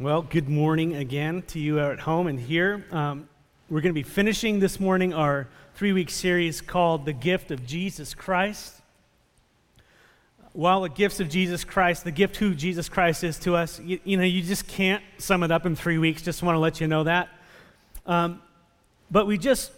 Well, good morning again to you at home and here. We're going to be finishing this morning our three-week series called The Gift of Jesus Christ. While the gifts of Jesus Christ, the gift who Jesus Christ is to us, you just can't sum it up in 3 weeks. Just want to let you know that. But we just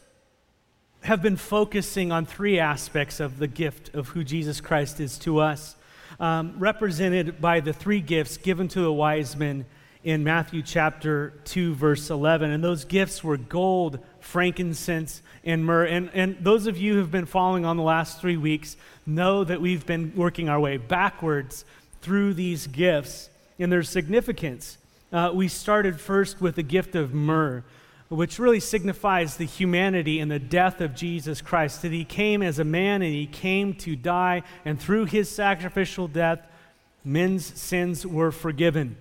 have been focusing on three aspects of the gift of who Jesus Christ is to us, represented by the three gifts given to the wise men in Matthew chapter 2, verse 11. And those gifts were gold, frankincense, and myrrh. And those of you who've been following on the last 3 weeks know that we've been working our way backwards through these gifts and their significance. We started first with the gift of myrrh, which really signifies the humanity and the death of Jesus Christ, that he came as a man and he came to die, and through his sacrificial death, men's sins were forgiven.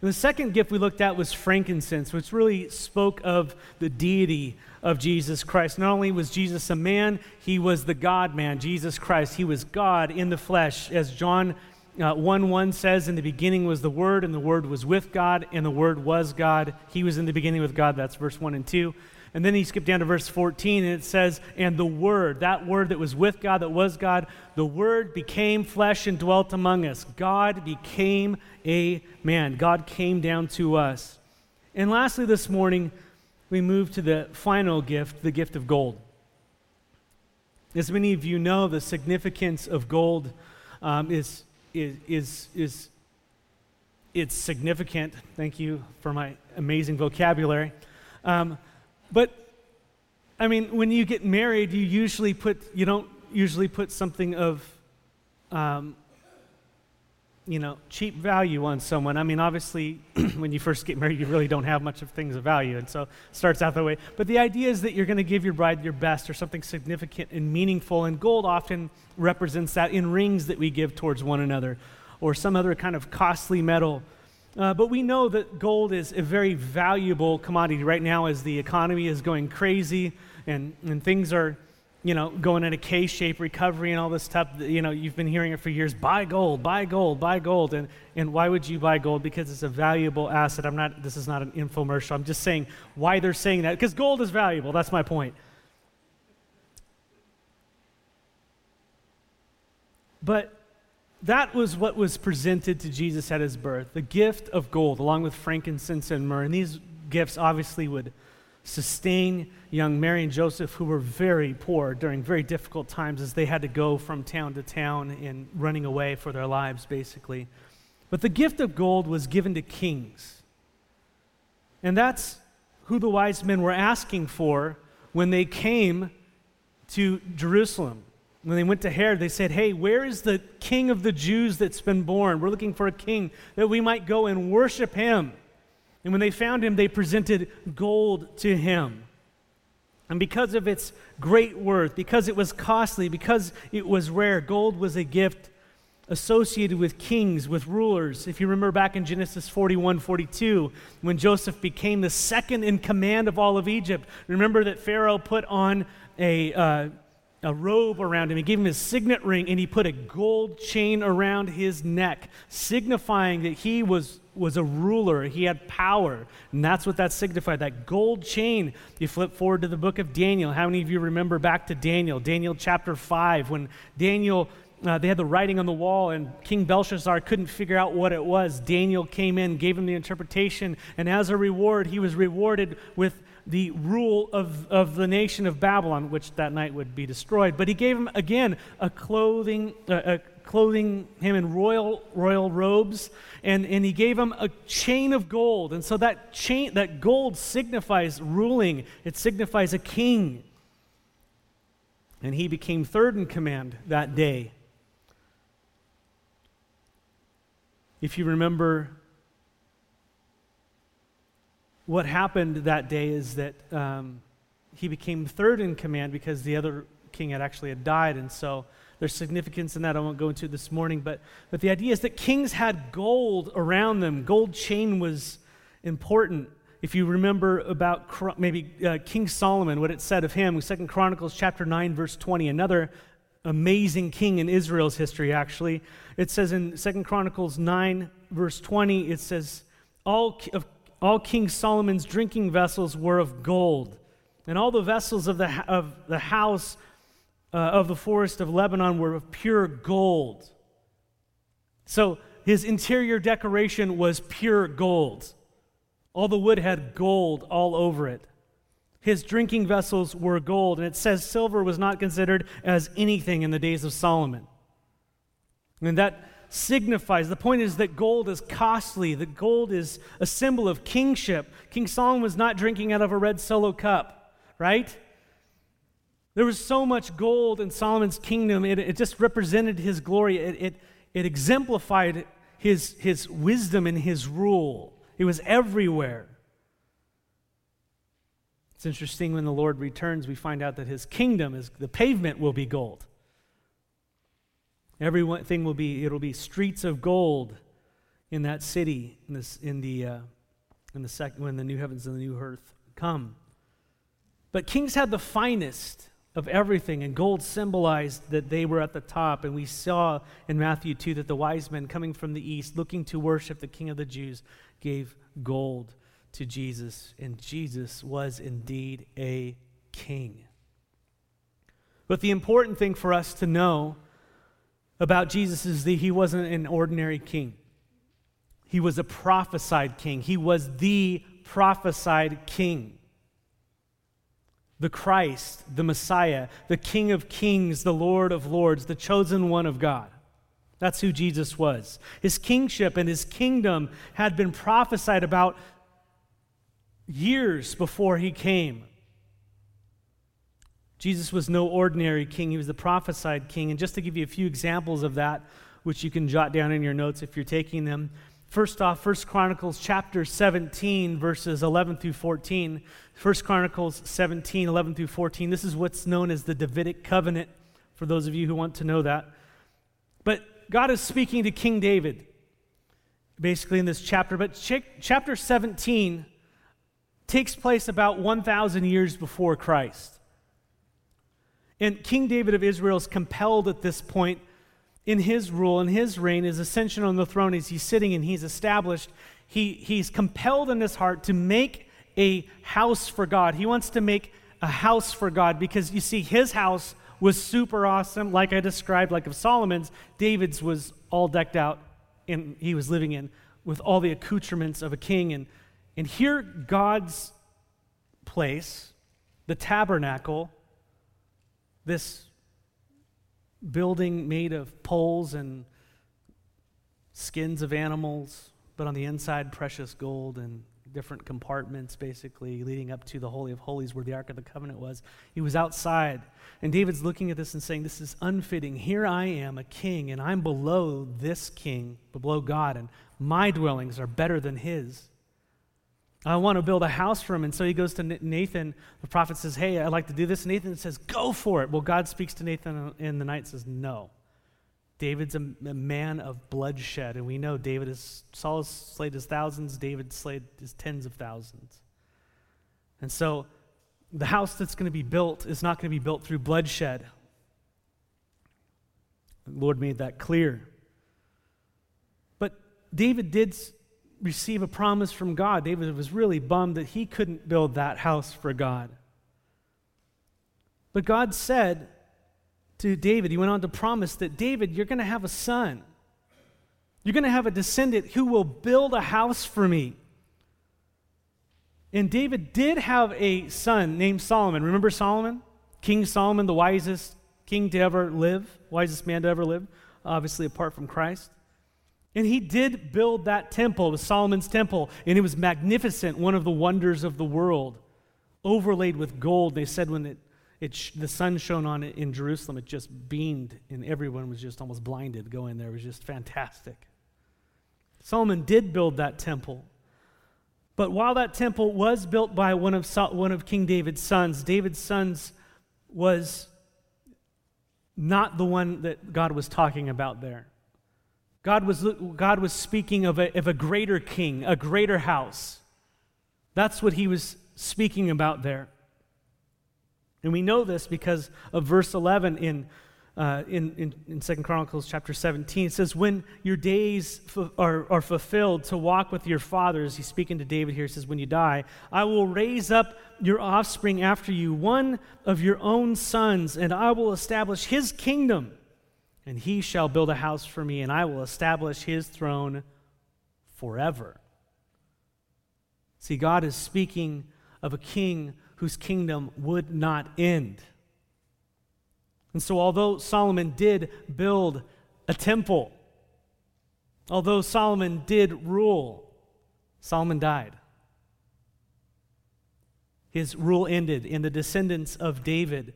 And the second gift we looked at was frankincense, which really spoke of the deity of Jesus Christ. Not only was Jesus a man, he was the God-man, Jesus Christ. He was God in the flesh. As John 1:1 says, in the beginning was the Word, and the Word was with God, and the Word was God. He was in the beginning with God. That's verse 1 and 2. And then he skipped down to verse 14, and it says, and the Word, that Word that was with God, that was God, the Word became flesh and dwelt among us. God became a man. God came down to us. And lastly, this morning, we move to the final gift, the gift of gold. As many of you know, the significance of gold is it's significant. Thank you for my amazing vocabulary. But I mean, when you get married, you don't usually put something of cheap value on someone. I mean, obviously, when you first get married, you really don't have much of things of value, and so it starts out that way. But the idea is that you're going to give your bride your best or something significant and meaningful, and gold often represents that in rings that we give towards one another or some other kind of costly metal. But we know that gold is a very valuable commodity right now as the economy is going crazy and things are going in a K-shaped recovery and all this stuff. You've been hearing it for years, buy gold, buy gold, buy gold. And why would you buy gold? Because it's a valuable asset. This is not an infomercial. I'm just saying why they're saying that. Because gold is valuable. That's my point. But that was what was presented to Jesus at his birth, the gift of gold, along with frankincense and myrrh. And these gifts obviously would sustain young Mary and Joseph, who were very poor during very difficult times as they had to go from town to town and running away for their lives, basically. But the gift of gold was given to kings. And that's who the wise men were asking for when they came to Jerusalem. When they went to Herod, they said, hey, where is the king of the Jews that's been born? We're looking for a king that we might go and worship him. And when they found him, they presented gold to him. And because of its great worth, because it was costly, because it was rare, gold was a gift associated with kings, with rulers. If you remember back in Genesis 41:42, when Joseph became the second in command of all of Egypt, remember that Pharaoh put on a robe around him. He gave him his signet ring, and he put a gold chain around his neck, signifying that he was a ruler. He had power, and that's what that signified, that gold chain. You flip forward to the book of Daniel. How many of you remember back to Daniel? Daniel chapter 5, when Daniel, they had the writing on the wall, and King Belshazzar couldn't figure out what it was. Daniel came in, gave him the interpretation, and as a reward, he was rewarded with the rule of the nation of Babylon, which that night would be destroyed. But he gave him, again, clothing him in royal robes, and he gave him a chain of gold. And so that gold signifies ruling. It signifies a king. And he became third in command that day. If you remember, what happened that day is that he became third in command because the other king had died, and so there's significance in that I won't go into this morning, but the idea is that kings had gold around them. Gold chain was important. If you remember about King Solomon, what it said of him, 2 Chronicles chapter 9, verse 20, another amazing king in Israel's history, actually. It says in 2 Chronicles 9, verse 20, it says, All King Solomon's drinking vessels were of gold, and all the vessels of the house of the forest of Lebanon were of pure gold. So his interior decoration was pure gold. All the wood had gold all over it. His drinking vessels were gold, and it says silver was not considered as anything in the days of Solomon. And that signifies, the point is that gold is costly, that gold is a symbol of kingship. King Solomon was not drinking out of a red solo cup, right? There was so much gold in Solomon's kingdom, it just represented his glory. It exemplified his wisdom and his rule. It was everywhere. It's interesting, when the Lord returns, we find out that his kingdom, the pavement will be gold. Everything it'll be streets of gold in that city when the new heavens and the new earth come. But kings had the finest of everything, and gold symbolized that they were at the top. And we saw in Matthew 2 that the wise men coming from the east, looking to worship the King of the Jews, gave gold to Jesus, and Jesus was indeed a king. But the important thing for us to know about Jesus is that he wasn't an ordinary king. He was a prophesied king. He was the prophesied king. The Christ, the Messiah, the King of Kings, the Lord of Lords, the chosen one of God. That's who Jesus was. His kingship and his kingdom had been prophesied about years before he came. Jesus was no ordinary king. He was the prophesied king. And just to give you a few examples of that, which you can jot down in your notes if you're taking them. First off, 1 Chronicles chapter 17, verses 11 through 14. 1 Chronicles 17, 11 through 14. This is what's known as the Davidic covenant, for those of you who want to know that. But God is speaking to King David, basically, in this chapter. But chapter 17 takes place about 1,000 years before Christ. And King David of Israel is compelled at this point in his rule, in his reign, his ascension on the throne, as he's sitting and he's established, he's compelled in his heart to make a house for God. He wants to make a house for God because, you see, his house was super awesome, like I described, like of Solomon's. David's was all decked out, and he was living in with all the accoutrements of a king. And here, God's place, the tabernacle, this building made of poles and skins of animals, but on the inside precious gold, and different compartments basically leading up to the Holy of Holies where the Ark of the Covenant was. He was outside, and David's looking at this and saying, this is unfitting. Here I am, a king, and I'm below this king, below God, and my dwellings are better than his. I want to build a house for him. And so he goes to Nathan. The prophet says, hey, I'd like to do this. Nathan says, go for it. Well, God speaks to Nathan in the night and says, no. David's a man of bloodshed. And we know Saul has slayed his thousands. David slayed his tens of thousands. And so the house that's going to be built is not going to be built through bloodshed. The Lord made that clear. But David did receive a promise from God. David was really bummed that he couldn't build that house for God. But God said to David, he went on to promise that, David, you're going to have a son. You're going to have a descendant who will build a house for me. And David did have a son named Solomon. Remember Solomon? King Solomon, the wisest king to ever live, wisest man to ever live, obviously apart from Christ. And he did build that temple, the Solomon's temple, and it was magnificent, one of the wonders of the world, overlaid with gold. They said when the sun shone on it in Jerusalem, it just beamed, and everyone was just almost blinded going there. It was just fantastic. Solomon did build that temple. But while that temple was built by one of King David's sons, David's sons was not the one that God was talking about there. God was speaking of a greater king, a greater house. That's what he was speaking about there. And we know this because of verse 11 in in 2 Chronicles chapter 17, it says, when your days are fulfilled to walk with your fathers, he's speaking to David here, he says, when you die, I will raise up your offspring after you, one of your own sons, and I will establish his kingdom, and he shall build a house for me, and I will establish his throne forever. See, God is speaking of a king whose kingdom would not end. And so although Solomon did build a temple, although Solomon did rule, Solomon died. His rule ended, and the descendants of David,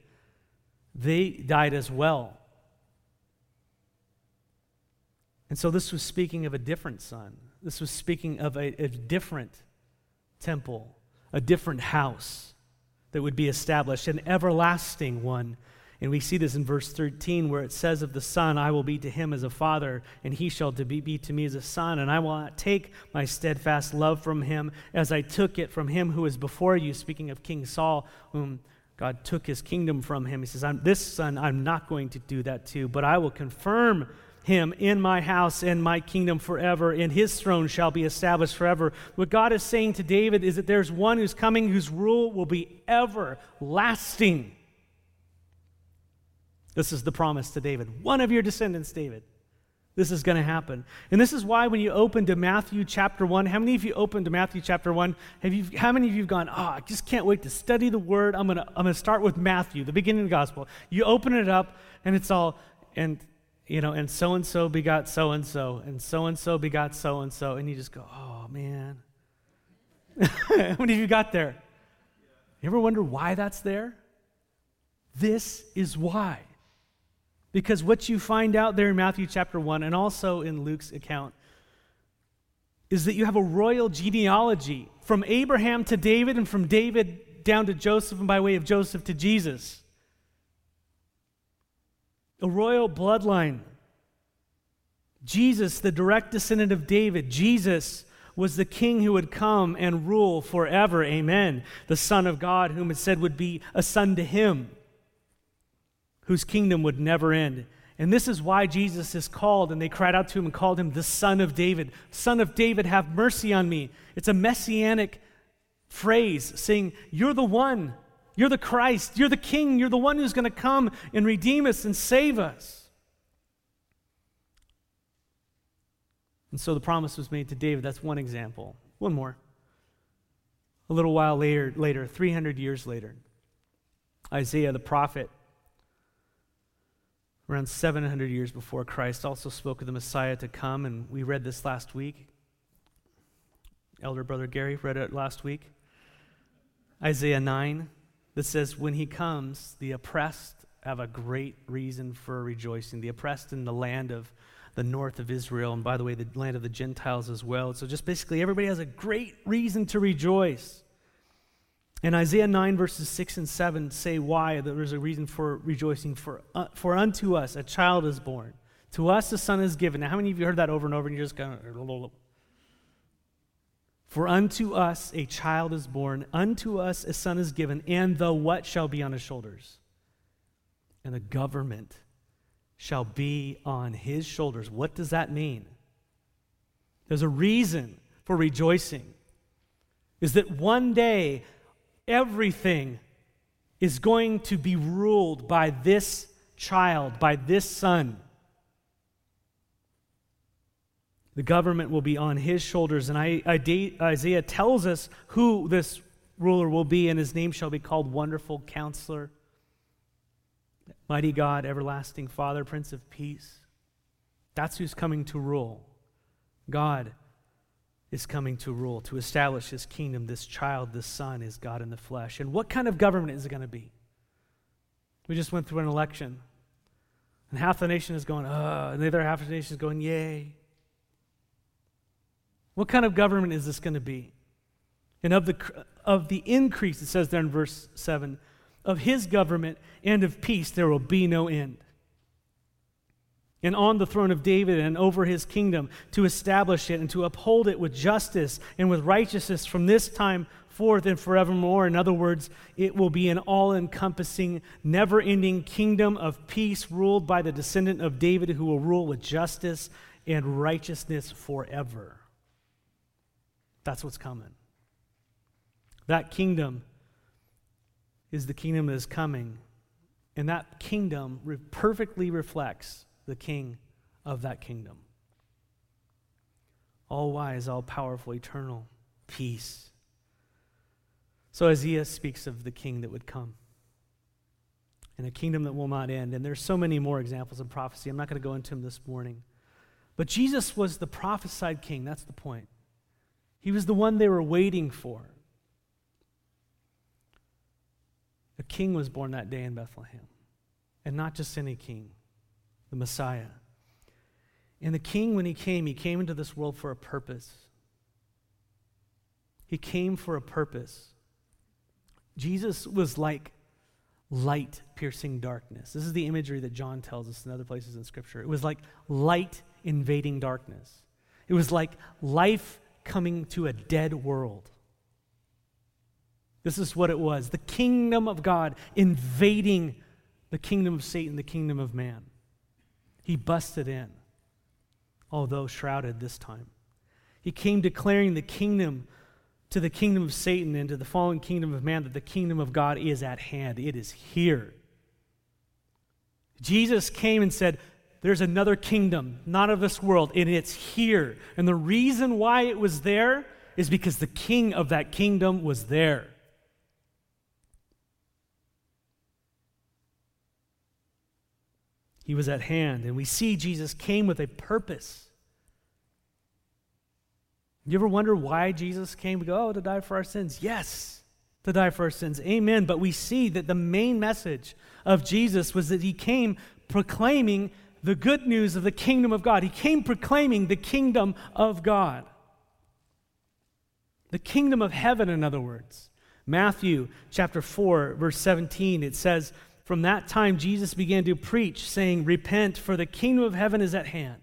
they died as well. And so this was speaking of a different son. This was speaking of a different temple, a different house that would be established, an everlasting one. And we see this in verse 13 where it says of the son, I will be to him as a father, and he shall be to me as a son, and I will not take my steadfast love from him as I took it from him who is before you. Speaking of King Saul, whom God took his kingdom from him. He says, this son I'm not going to do that to, but I will confirm him in my house and my kingdom forever, and his throne shall be established forever. What God is saying to David is that there's one who's coming whose rule will be everlasting. This is the promise to David. One of your descendants, David. This is going to happen. And this is why when you open to Matthew chapter 1, how many of you open to Matthew chapter 1? How many of you have gone, I just can't wait to study the word. I'm going to start with Matthew, the beginning of the gospel. You open it up, and it's all, and so-and-so begot so-and-so, and so-and-so begot so-and-so, and you just go, oh, man. How many of you got there? You ever wonder why that's there? This is why. Because what you find out there in Matthew chapter 1 and also in Luke's account is that you have a royal genealogy from Abraham to David and from David down to Joseph and by way of Joseph to Jesus. A royal bloodline. Jesus, the direct descendant of David, Jesus was the king who would come and rule forever. Amen. The Son of God, whom it said would be a son to him, whose kingdom would never end. And this is why Jesus is called, and they cried out to him and called him the Son of David. Son of David, have mercy on me. It's a messianic phrase saying, you're the one, you're the Christ, you're the King, you're the one who's going to come and redeem us and save us. And so the promise was made to David. That's one example. One more. A little while later, 300 years later, Isaiah the prophet, around 700 years before Christ, also spoke of the Messiah to come, and we read this last week. Elder Brother Gary read it last week. Isaiah 9, that says, when he comes, the oppressed have a great reason for rejoicing. The oppressed in the land of the north of Israel, and by the way, the land of the Gentiles as well. So just basically everybody has a great reason to rejoice. And Isaiah 9, verses 6 and 7 say why there is a reason for rejoicing. For unto us a child is born. To us a son is given. Now, how many of you heard that over and over and you're just going, for unto us a child is born. Unto us a son is given. And the what shall be on his shoulders? And the government shall be on his shoulders. What does that mean? There's a reason for rejoicing. Is that one day everything is going to be ruled by this child, by this son. The government will be on his shoulders. And Isaiah tells us who this ruler will be, and his name shall be called Wonderful Counselor, Mighty God, Everlasting Father, Prince of Peace. That's who's coming to rule. God is coming to rule, to establish his kingdom. This child, this son, is God in the flesh. And what kind of government is it going to be? We just went through an election. And half the nation is going, ugh, and the other half of the nation is going, yay. What kind of government is this going to be? And of the increase, it says there in verse 7, of his government and of peace there will be no end. and on the throne of David and over his kingdom, to establish it and to uphold it with justice and with righteousness from this time forth and forevermore. In other words, it will be an all-encompassing, never-ending kingdom of peace ruled by the descendant of David, who will rule with justice and righteousness forever. That's what's coming. That kingdom is the kingdom that is coming, and that kingdom perfectly reflects the King of that kingdom. All wise, all powerful, eternal, peace. So Isaiah speaks of the king that would come and a kingdom that will not end. And there's so many more examples of prophecy. I'm not going to go into them this morning. But Jesus was the prophesied king. That's the point. He was the one they were waiting for. A king was born that day in Bethlehem, and not just any king. The Messiah. And the king, when he came into this world for a purpose. He came for a purpose. Jesus was like light piercing darkness. This is the imagery that John tells us in other places in Scripture. It was like light invading darkness. It was like life coming to a dead world. This is what it was. The kingdom of God invading the kingdom of Satan, the kingdom of man. He busted in, although shrouded this time. He came declaring the kingdom to the kingdom of Satan and to the fallen kingdom of man that the kingdom of God is at hand. It is here. Jesus came and said, there's another kingdom, not of this world, and it's here. And the reason why it was there is because the king of that kingdom was there. He was at hand, and we see Jesus came with a purpose. You ever wonder why Jesus came? We go, oh, to die for our sins. Yes, to die for our sins. Amen. But we see that the main message of Jesus was that he came proclaiming the good news of the kingdom of God. He came proclaiming the kingdom of God. The kingdom of heaven, in other words. Matthew chapter 4, verse 17, it says, from that time, Jesus began to preach, saying, repent, for the kingdom of heaven is at hand.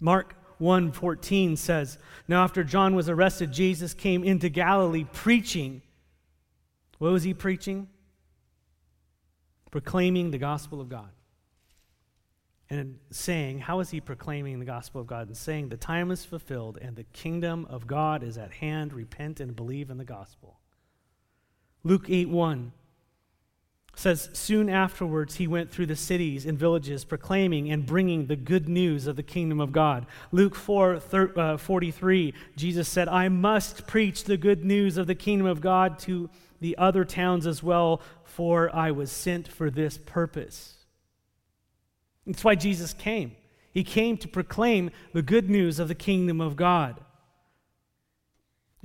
Mark 1:14 says, now after John was arrested, Jesus came into Galilee preaching. What was he preaching? Proclaiming the gospel of God. And saying, how is he proclaiming the gospel of God? And saying, the time is fulfilled, and the kingdom of God is at hand. Repent and believe in the gospel. Luke 8:1. Says, soon afterwards he went through the cities and villages proclaiming and bringing the good news of the kingdom of God. Luke 4:43, Jesus said, I must preach the good news of the kingdom of God to the other towns as well, for I was sent for this purpose. That's why Jesus came. He came to proclaim the good news of the kingdom of God.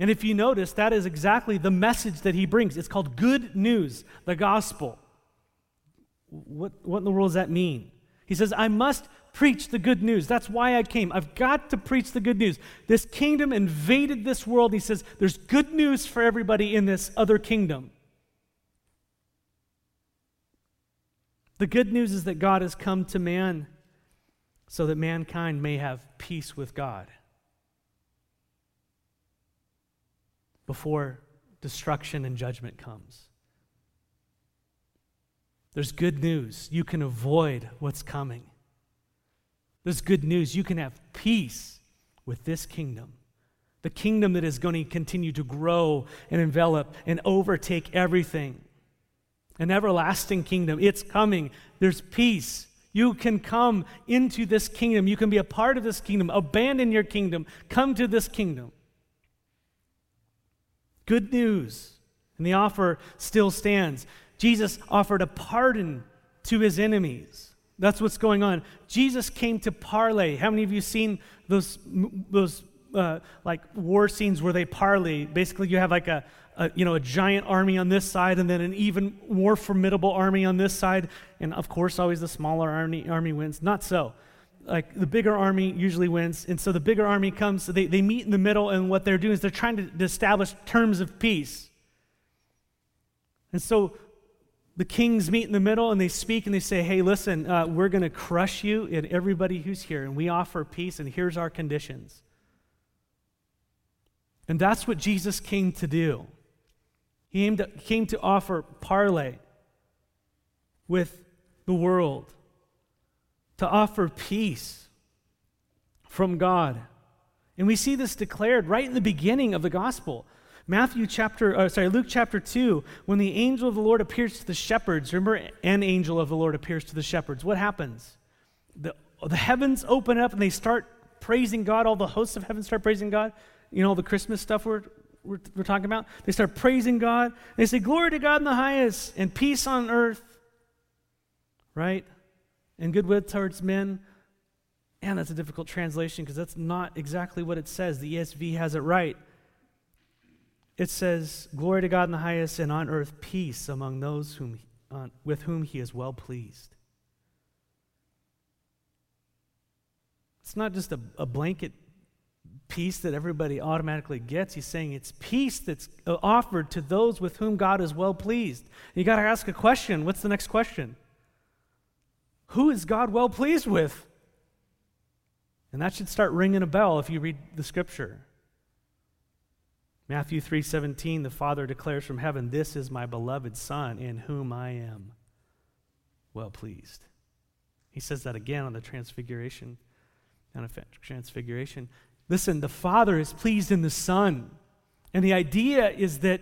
And if you notice, that is exactly the message that he brings. It's called good news, the gospel. What in the world does that mean? He says, I must preach the good news. That's why I came. I've got to preach the good news. This kingdom invaded this world. He says, there's good news for everybody in this other kingdom. The good news is that God has come to man so that mankind may have peace with God. Before destruction and judgment comes. There's good news. You can avoid what's coming. There's good news. You can have peace with this kingdom, the kingdom that is going to continue to grow and envelop and overtake everything. An everlasting kingdom. It's coming. There's peace. You can come into this kingdom. You can be a part of this kingdom. Abandon your kingdom. Come to this kingdom. Good news, and the offer still stands. Jesus offered a pardon to his enemies. That's what's going on. Jesus came to parlay. How many of you have seen those like war scenes where they parlay? Basically, you have like a giant army on this side, and then an even more formidable army on this side, and of course, always the smaller army wins. Not so. Like the bigger army usually wins, and so the bigger army comes, so they meet in the middle, and what they're doing is they're trying to establish terms of peace. And so The kings meet in the middle and they speak and they say, hey, listen, we're going to crush you and everybody who's here, and we offer peace, and here's our conditions. And that's what Jesus came to do. He came to offer parley with the world, to offer peace from God. And we see this declared right in the beginning of the gospel. Luke chapter 2, when the angel of the Lord appears to the shepherds, remember, an angel of the Lord appears to the shepherds, what happens? The heavens open up and they start praising God. All the hosts of heaven start praising God. You know, all the Christmas stuff we're talking about? They start praising God. They say, glory to God in the highest and peace on earth, right? And goodwill towards men. And that's a difficult translation because that's not exactly what it says. The ESV has it right. It says, glory to God in the highest, and on earth peace among those with whom he is well pleased. It's not just a blanket peace that everybody automatically gets. He's saying it's peace that's offered to those with whom God is well pleased. And you got to ask a question. What's the next question? Who is God well pleased with? And that should start ringing a bell if you read the scripture. Matthew 3:17, the Father declares from heaven, this is my beloved Son in whom I am well pleased. He says that again on the Transfiguration. Listen, the Father is pleased in the Son. And the idea is that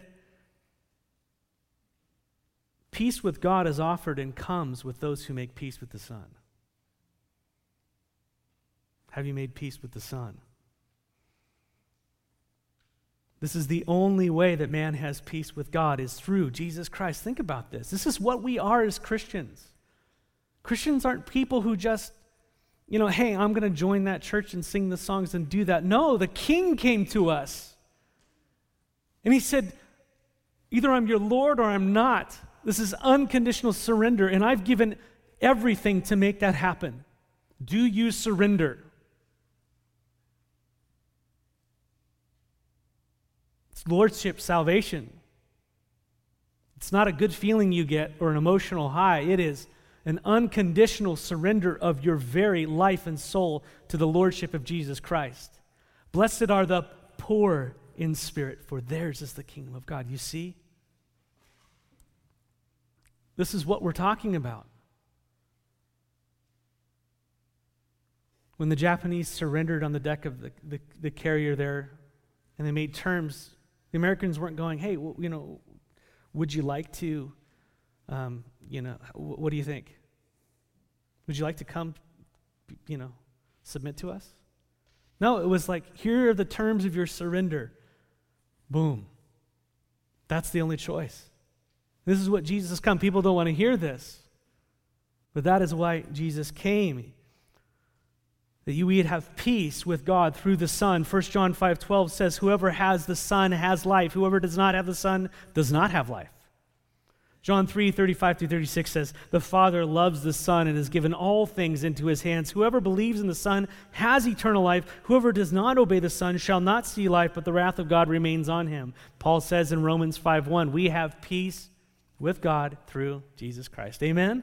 peace with God is offered and comes with those who make peace with the Son. Have you made peace with the Son? This is the only way that man has peace with God, is through Jesus Christ. Think about this. This is what we are as Christians. Christians aren't people who just, hey, I'm going to join that church and sing the songs and do that. No, the King came to us. And he said, either I'm your Lord or I'm not. This is unconditional surrender, and I've given everything to make that happen. Do you surrender? It's lordship salvation. It's not a good feeling you get or an emotional high. It is an unconditional surrender of your very life and soul to the lordship of Jesus Christ. Blessed are the poor in spirit, for theirs is the kingdom of God. You see? This is what we're talking about. When the Japanese surrendered on the deck of the carrier there, and they made terms, the Americans weren't going, hey, would you like to, what do you think? Would you like to come, submit to us? No, it was like, here are the terms of your surrender. Boom. That's the only choice. This is what Jesus has come. People don't want to hear this, but that is why Jesus came, that you would have peace with God through the Son. 1 John 5:12 says, whoever has the Son has life. Whoever does not have the Son does not have life. John 3:35-36 says, the Father loves the Son and has given all things into his hands. Whoever believes in the Son has eternal life. Whoever does not obey the Son shall not see life, but the wrath of God remains on him. Paul says in Romans 5:1, we have peace with God through Jesus Christ. Amen?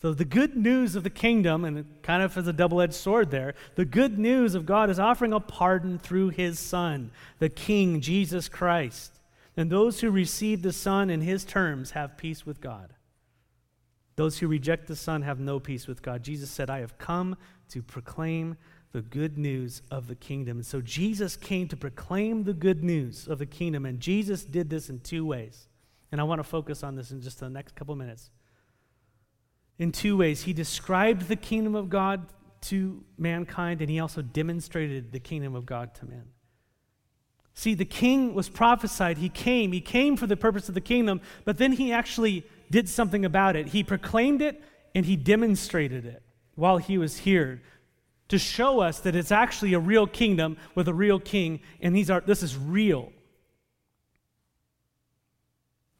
So the good news of the kingdom, and it kind of is a double-edged sword there, the good news of God is offering a pardon through his Son, the King, Jesus Christ. And those who receive the Son in his terms have peace with God. Those who reject the Son have no peace with God. Jesus said, I have come to proclaim the good news of the kingdom. And so Jesus came to proclaim the good news of the kingdom, and Jesus did this in two ways. And I want to focus on this in just the next couple minutes. In two ways, he described the kingdom of God to mankind, and he also demonstrated the kingdom of God to man. See, the king was prophesied. He came for the purpose of the kingdom, but then he actually did something about it. He proclaimed it, and he demonstrated it while he was here to show us that it's actually a real kingdom with a real king, and this is real.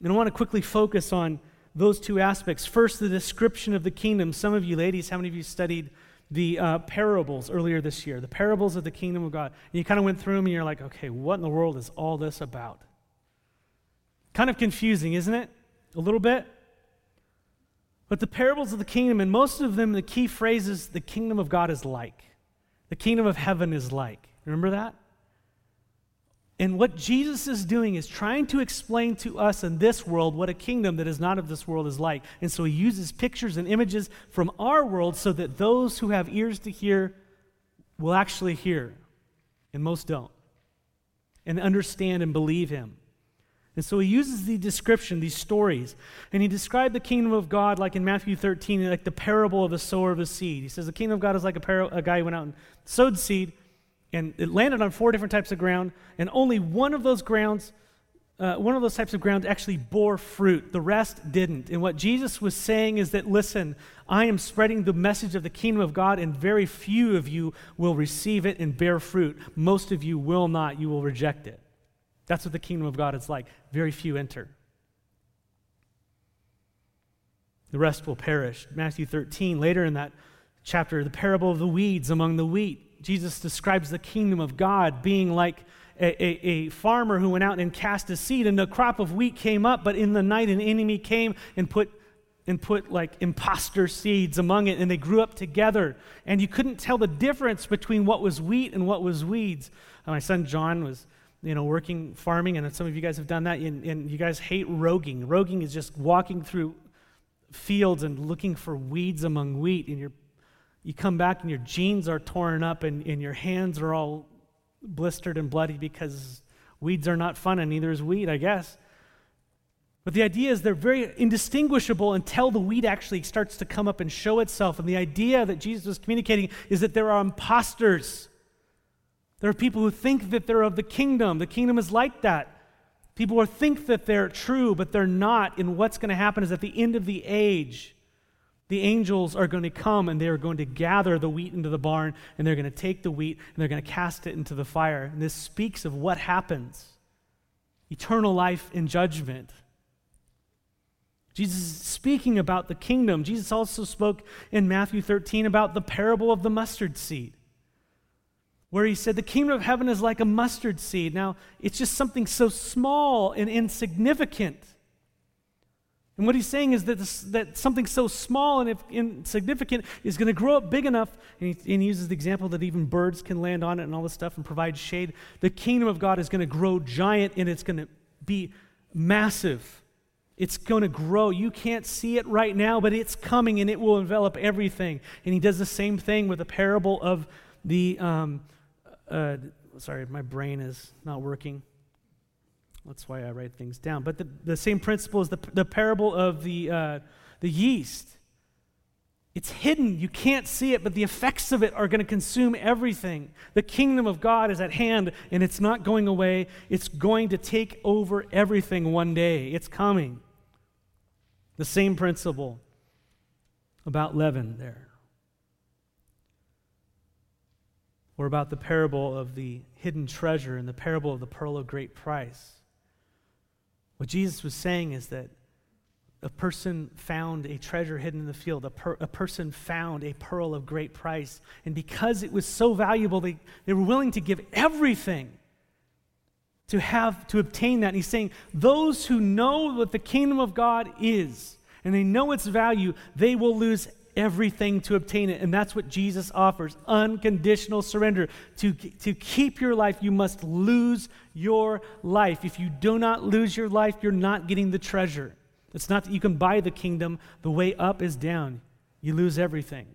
And I want to quickly focus on those two aspects. First, the description of the kingdom. Some of you ladies, how many of you studied the parables earlier this year? The parables of the kingdom of God. And you kind of went through them and you're like, okay, what in the world is all this about? Kind of confusing, isn't it? A little bit. But the parables of the kingdom, and most of them, the key phrase is the kingdom of God is like. The kingdom of heaven is like. Remember that? And what Jesus is doing is trying to explain to us in this world what a kingdom that is not of this world is like. And so he uses pictures and images from our world so that those who have ears to hear will actually hear. And most don't. And understand and believe him. And so he uses the description, these stories, and he described the kingdom of God like in Matthew 13, like the parable of a sower of a seed. He says the kingdom of God is like a guy who went out and sowed seed, and it landed on 4 different types of ground, and only one of those types of ground actually bore fruit. The rest didn't. And what Jesus was saying is that, listen, I am spreading the message of the kingdom of God, and very few of you will receive it and bear fruit. Most of you will not. You will reject it. That's what the kingdom of God is like. Very few enter. The rest will perish. Matthew 13, later in that chapter, the parable of the weeds among the wheat. Jesus describes the kingdom of God being like a farmer who went out and cast a seed, and a crop of wheat came up, but in the night an enemy came and put like imposter seeds among it, and they grew up together. And you couldn't tell the difference between what was wheat and what was weeds. My son John was working, farming, and some of you guys have done that, and you guys hate roguing. Roguing is just walking through fields and looking for weeds among wheat, and you come back and your jeans are torn up, and your hands are all blistered and bloody because weeds are not fun, and neither is wheat, I guess. But the idea is they're very indistinguishable until the wheat actually starts to come up and show itself, and the idea that Jesus was communicating is that there are imposters. There are people who think that they're of the kingdom. The kingdom is like that. People who think that they're true, but they're not. And what's going to happen is at the end of the age, the angels are going to come and they are going to gather the wheat into the barn, and they're going to take the wheat and they're going to cast it into the fire. And this speaks of what happens. Eternal life in judgment. Jesus is speaking about the kingdom. Jesus also spoke in Matthew 13 about the parable of the mustard seed, where he said the kingdom of heaven is like a mustard seed. Now, it's just something so small and insignificant. And what he's saying is that something so small and insignificant is going to grow up big enough, and he uses the example that even birds can land on it and all this stuff and provide shade. The kingdom of God is going to grow giant, and it's going to be massive. It's going to grow. You can't see it right now, but it's coming, and it will envelop everything. And he does the same thing with a parable of the sorry, my brain is not working. That's why I write things down. But the same principle is the parable of the yeast. It's hidden. You can't see it, but the effects of it are going to consume everything. The kingdom of God is at hand, and it's not going away. It's going to take over everything one day. It's coming. The same principle about leaven there. Or about the parable of the hidden treasure and the parable of the pearl of great price. What Jesus was saying is that a person found a treasure hidden in the field. A person found a pearl of great price. And because it was so valuable, they were willing to give everything to obtain that. And he's saying, those who know what the kingdom of God is, and they know its value, they will lose everything to obtain it. And that's what Jesus offers, unconditional surrender. To keep your life, you must lose your life. If you do not lose your life, you're not getting the treasure. It's not that you can buy the kingdom. The way up is down. You lose everything.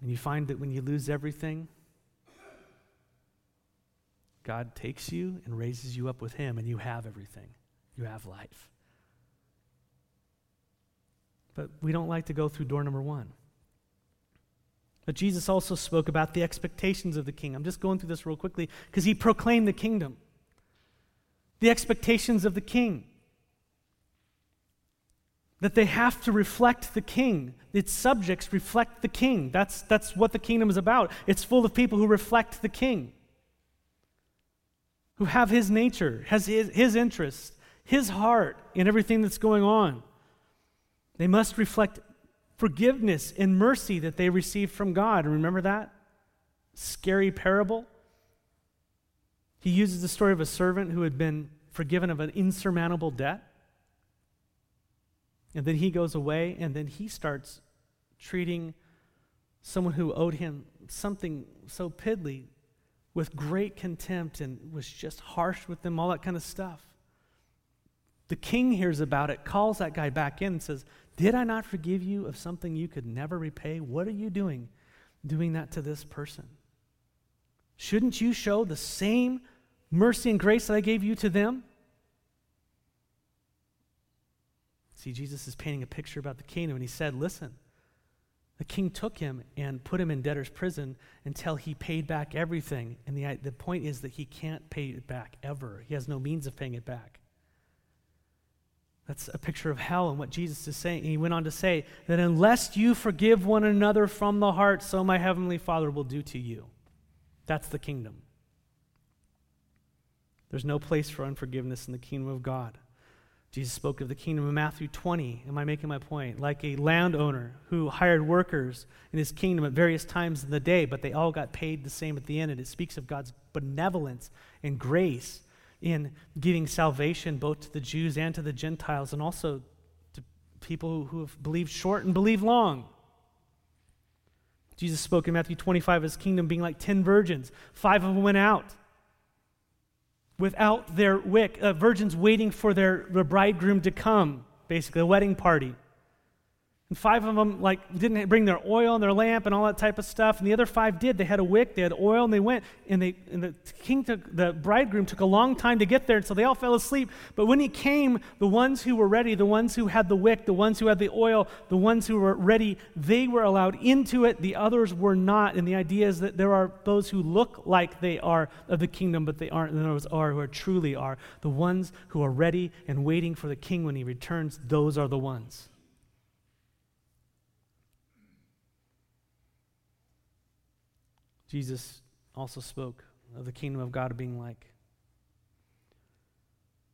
And you find that when you lose everything, God takes you and raises you up with him, and you have everything. You have life. But we don't like to go through door number 1. But Jesus also spoke about the expectations of the king. I'm just going through this real quickly because he proclaimed the kingdom. The expectations of the king. That they have to reflect the king. Its subjects reflect the king. That's what the kingdom is about. It's full of people who reflect the king. Who have his nature, has his interests, his heart in everything that's going on. They must reflect forgiveness and mercy that they received from God. Remember that scary parable? He uses the story of a servant who had been forgiven of an insurmountable debt. And then he goes away, and then he starts treating someone who owed him something so piddly with great contempt and was just harsh with them, all that kind of stuff. The king hears about it, calls that guy back in and says, "Did I not forgive you of something you could never repay? What are you doing that to this person? Shouldn't you show the same mercy and grace that I gave you to them?" See, Jesus is painting a picture about the kingdom, and he said, listen, the king took him and put him in debtor's prison until he paid back everything. And the point is that he can't pay it back ever. He has no means of paying it back. That's a picture of hell and what Jesus is saying. And he went on to say that unless you forgive one another from the heart, so my heavenly Father will do to you. That's the kingdom. There's no place for unforgiveness in the kingdom of God. Jesus spoke of the kingdom in Matthew 20. Am I making my point? Like a landowner who hired workers in his kingdom at various times in the day, but they all got paid the same at the end. And it speaks of God's benevolence and grace in giving salvation both to the Jews and to the Gentiles, and also to people who have believed short and believed long. Jesus spoke in Matthew 25 of his kingdom being like 10 virgins. 5 of them went out without their wick, virgins waiting for their bridegroom to come, basically a wedding party. And 5 of them didn't bring their oil and their lamp and all that type of stuff. And the other 5 did. They had a wick, they had oil, and they went. And the bridegroom took a long time to get there, and so they all fell asleep. But when he came, the ones who were ready, the ones who had the wick, the ones who had the oil, the ones who were ready, they were allowed into it. The others were not. And the idea is that there are those who look like they are of the kingdom, but they aren't. And those are who truly are. The ones who are ready and waiting for the king when he returns, those are the ones. Jesus also spoke of the kingdom of God being like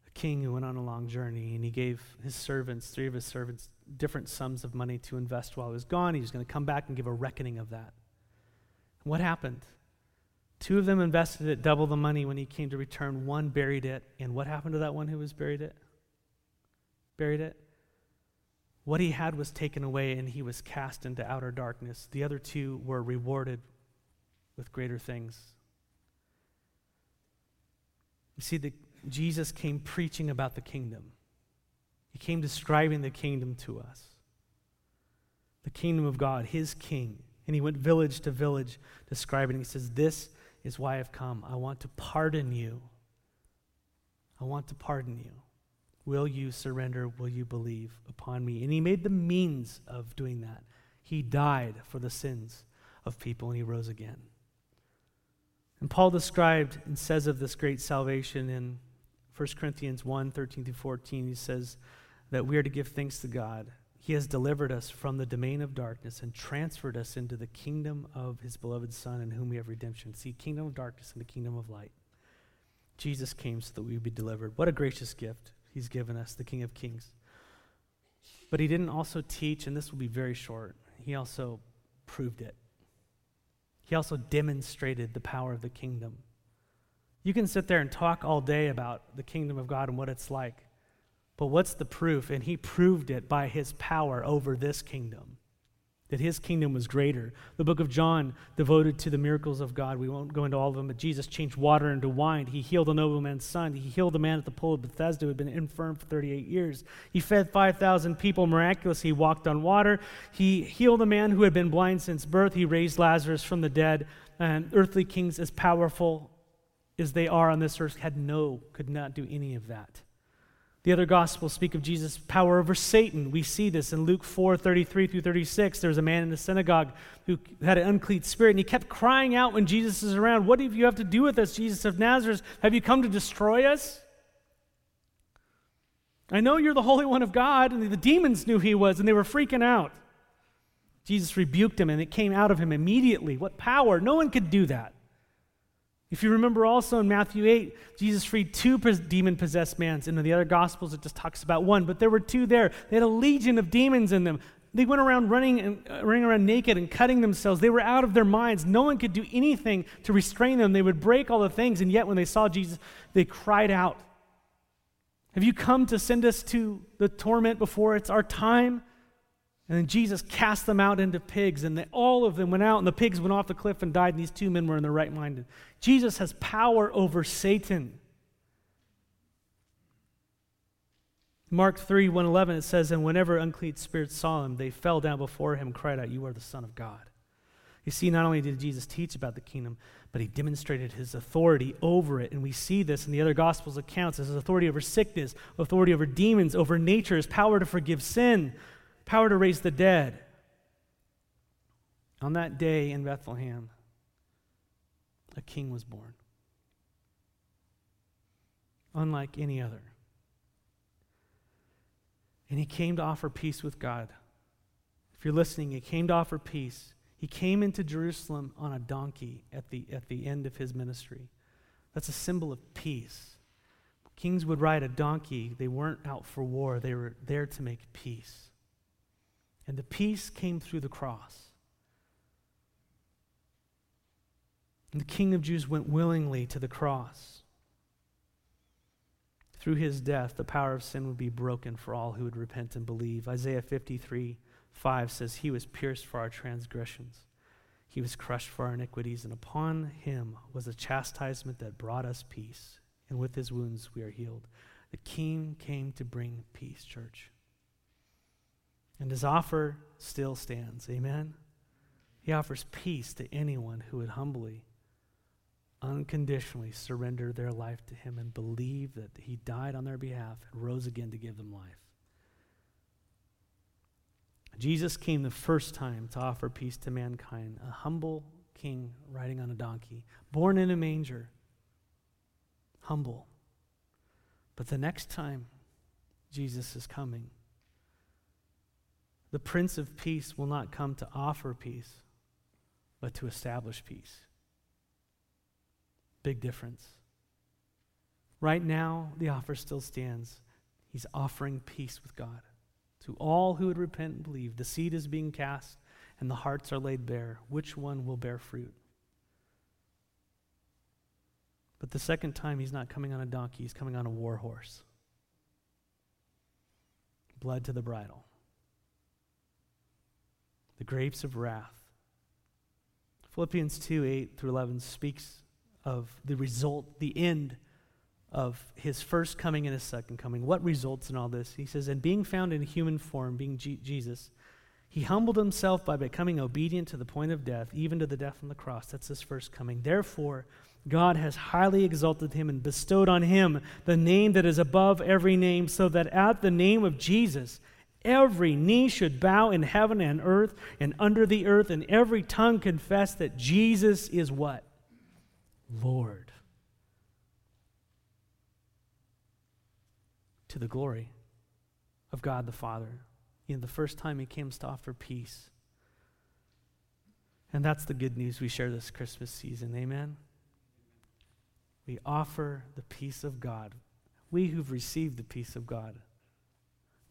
a king who went on a long journey, and he gave his servants, 3 of his servants, different sums of money to invest while he was gone. He was going to come back and give a reckoning of that. What happened? 2 of them invested it, double the money when he came to return. 1 buried it. And what happened to that one who was buried it? What he had was taken away, and he was cast into outer darkness. The other 2 were rewarded with greater things. You see, Jesus came preaching about the kingdom. He came describing the kingdom to us. The kingdom of God, his king. And he went village to village describing it. He says, this is why I've come. I want to pardon you. Will you surrender? Will you believe upon me? And he made the means of doing that. He died for the sins of people, and he rose again. And Paul described and says of this great salvation in 1 Corinthians 1:13-14, he says that we are to give thanks to God. He has delivered us from the domain of darkness and transferred us into the kingdom of his beloved Son, in whom we have redemption. See, kingdom of darkness and the kingdom of light. Jesus came so that we would be delivered. What a gracious gift he's given us, the King of Kings. But he didn't also teach, and this will be very short, he also proved it. He also demonstrated the power of the kingdom. You can sit there and talk all day about the kingdom of God and what it's like, but what's the proof? And he proved it by his power over this kingdom, that his kingdom was greater. The book of John, devoted to the miracles of God, we won't go into all of them, but Jesus changed water into wine. He healed an overman's son. He healed a man at the pool of Bethesda who had been infirm for 38 years. He fed 5,000 people miraculously. He walked on water. He healed a man who had been blind since birth. He raised Lazarus from the dead. And earthly kings, as powerful as they are on this earth, could not do any of that. The other Gospels speak of Jesus' power over Satan. We see this in Luke 4:33-36. There's a man in the synagogue who had an unclean spirit, and he kept crying out when Jesus is around, "What do you have to do with us, Jesus of Nazareth? Have you come to destroy us? I know you're the Holy One of God." And the demons knew he was, and they were freaking out. Jesus rebuked him, and it came out of him immediately. What power! No one could do that. If you remember also in Matthew 8, Jesus freed 2 demon-possessed men. In the other Gospels, it just talks about 1, but there were 2 there. They had a legion of demons in them. They went around running around naked and cutting themselves. They were out of their minds. No one could do anything to restrain them. They would break all the things, and yet when they saw Jesus, they cried out. Have you come to send us to the torment before it's our time? And then Jesus cast them out into pigs, and all of them went out, and the pigs went off the cliff and died, and these two men were in their right mind. Jesus has power over Satan. Mark 3:11, it says, and whenever unclean spirits saw him, they fell down before him and cried out, you are the Son of God. You see, not only did Jesus teach about the kingdom, but he demonstrated his authority over it. And we see this in the other Gospels' accounts. His authority over sickness, authority over demons, over nature, his power to forgive sin, power to raise the dead. On that day in Bethlehem, a king was born, unlike any other. And he came to offer peace with God. If you're listening, he came to offer peace. He came into Jerusalem on a donkey at the end of his ministry. That's a symbol of peace. Kings would ride a donkey. They weren't out for war. They were there to make peace. And the peace came through the cross. And the King of Jews went willingly to the cross. Through his death, the power of sin would be broken for all who would repent and believe. Isaiah 53:5 says, he was pierced for our transgressions. He was crushed for our iniquities, and upon him was a chastisement that brought us peace, and with his wounds we are healed. The King came to bring peace, church. And his offer still stands, amen? He offers peace to anyone who would humbly, unconditionally surrender their life to him and believe that he died on their behalf and rose again to give them life. Jesus came the first time to offer peace to mankind, a humble king riding on a donkey, born in a manger, humble. But the next time Jesus is coming, the Prince of Peace will not come to offer peace, but to establish peace. Big difference. Right now, the offer still stands. He's offering peace with God. To all who would repent and believe, the seed is being cast and the hearts are laid bare. Which one will bear fruit? But the second time, he's not coming on a donkey, he's coming on a war horse. Blood to the bridle. The grapes of wrath. Philippians 2:8-11 speaks of the result, the end of his first coming and his second coming. What results in all this? He says, and being found in human form, being Jesus, he humbled himself by becoming obedient to the point of death, even to the death on the cross. That's his first coming. Therefore, God has highly exalted him and bestowed on him the name that is above every name, so that at the name of Jesus, every knee should bow in heaven and earth and under the earth, and every tongue confess that Jesus is what? Lord. To the glory of God the Father. The first time he came to offer peace. And that's the good news we share this Christmas season, amen? We offer the peace of God. We who've received the peace of God,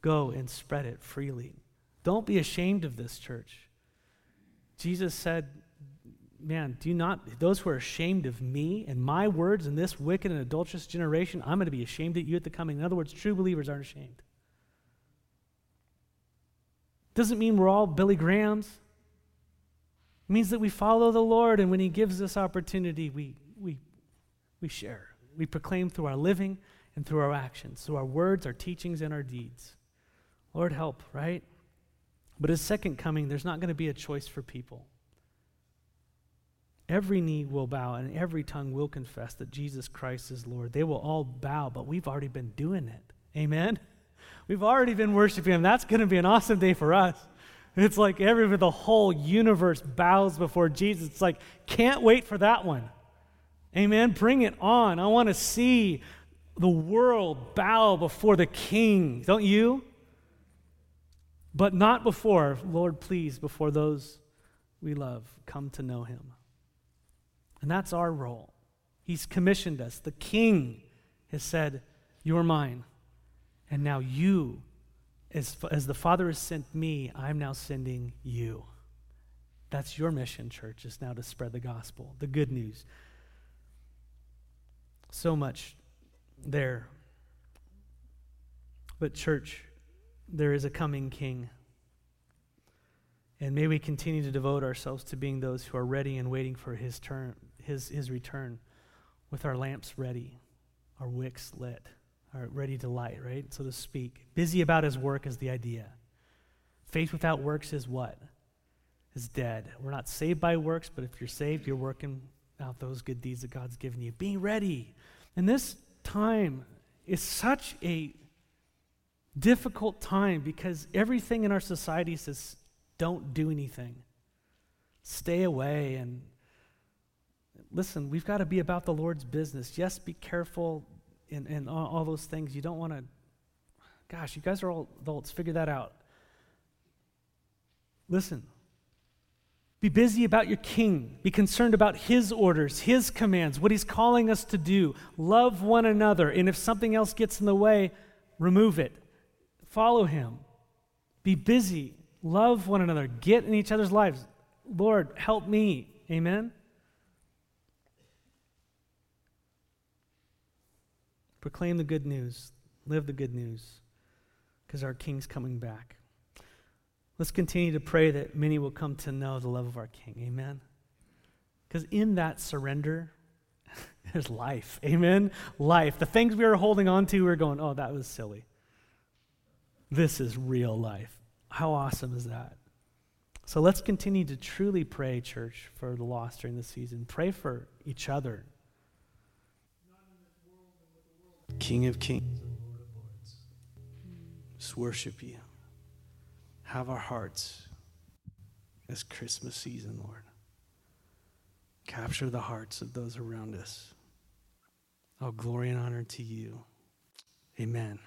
go and spread it freely. Don't be ashamed of this, church. Jesus said, man, those who are ashamed of me and my words in this wicked and adulterous generation, I'm going to be ashamed at you at the coming. In other words, true believers aren't ashamed. Doesn't mean we're all Billy Grahams. It means that we follow the Lord, and when he gives us opportunity, we share. We proclaim through our living and through our actions, through our words, our teachings, and our deeds. Lord, help, right? But his second coming, there's not going to be a choice for people. Every knee will bow and every tongue will confess that Jesus Christ is Lord. They will all bow, but we've already been doing it. Amen? We've already been worshiping him. That's going to be an awesome day for us. It's like the whole universe bows before Jesus. It's like, can't wait for that one. Amen? Bring it on. I want to see the world bow before the King. Don't you? But not before, Lord, please, before those we love come to know him. And that's our role. He's commissioned us. The King has said, you're mine. And now you, as the Father has sent me, I'm now sending you. That's your mission, church, is now to spread the gospel, the good news. So much there But church, there is a coming King. And may we continue to devote ourselves to being those who are ready and waiting for his return, with our lamps ready, our wicks lit, our ready to light, right? So to speak. Busy about his work is the idea. Faith without works is what? Is dead. We're not saved by works, but if you're saved, you're working out those good deeds that God's given you. Be ready. And this time is such a difficult time because everything in our society says, don't do anything. Stay away. And listen, we've got to be about the Lord's business. Yes, be careful and all those things. You don't want to, gosh, you guys are all adults. Figure that out. Listen, be busy about your King. Be concerned about his orders, his commands, what he's calling us to do. Love one another. And if something else gets in the way, remove it. Follow him. Be busy. Love one another. Get in each other's lives. Lord, help me. Amen? Proclaim the good news. Live the good news. Because our King's coming back. Let's continue to pray that many will come to know the love of our King. Amen? Because in that surrender, there's life. Amen? Life. The things we were holding on to, we were going, oh, that was silly. This is real life. How awesome is that? So let's continue to truly pray, church, for the lost during this season. Pray for each other. King of Kings, Lord of Lords, just worship you. Have our hearts this Christmas season, Lord. Capture the hearts of those around us. All glory and honor to you. Amen.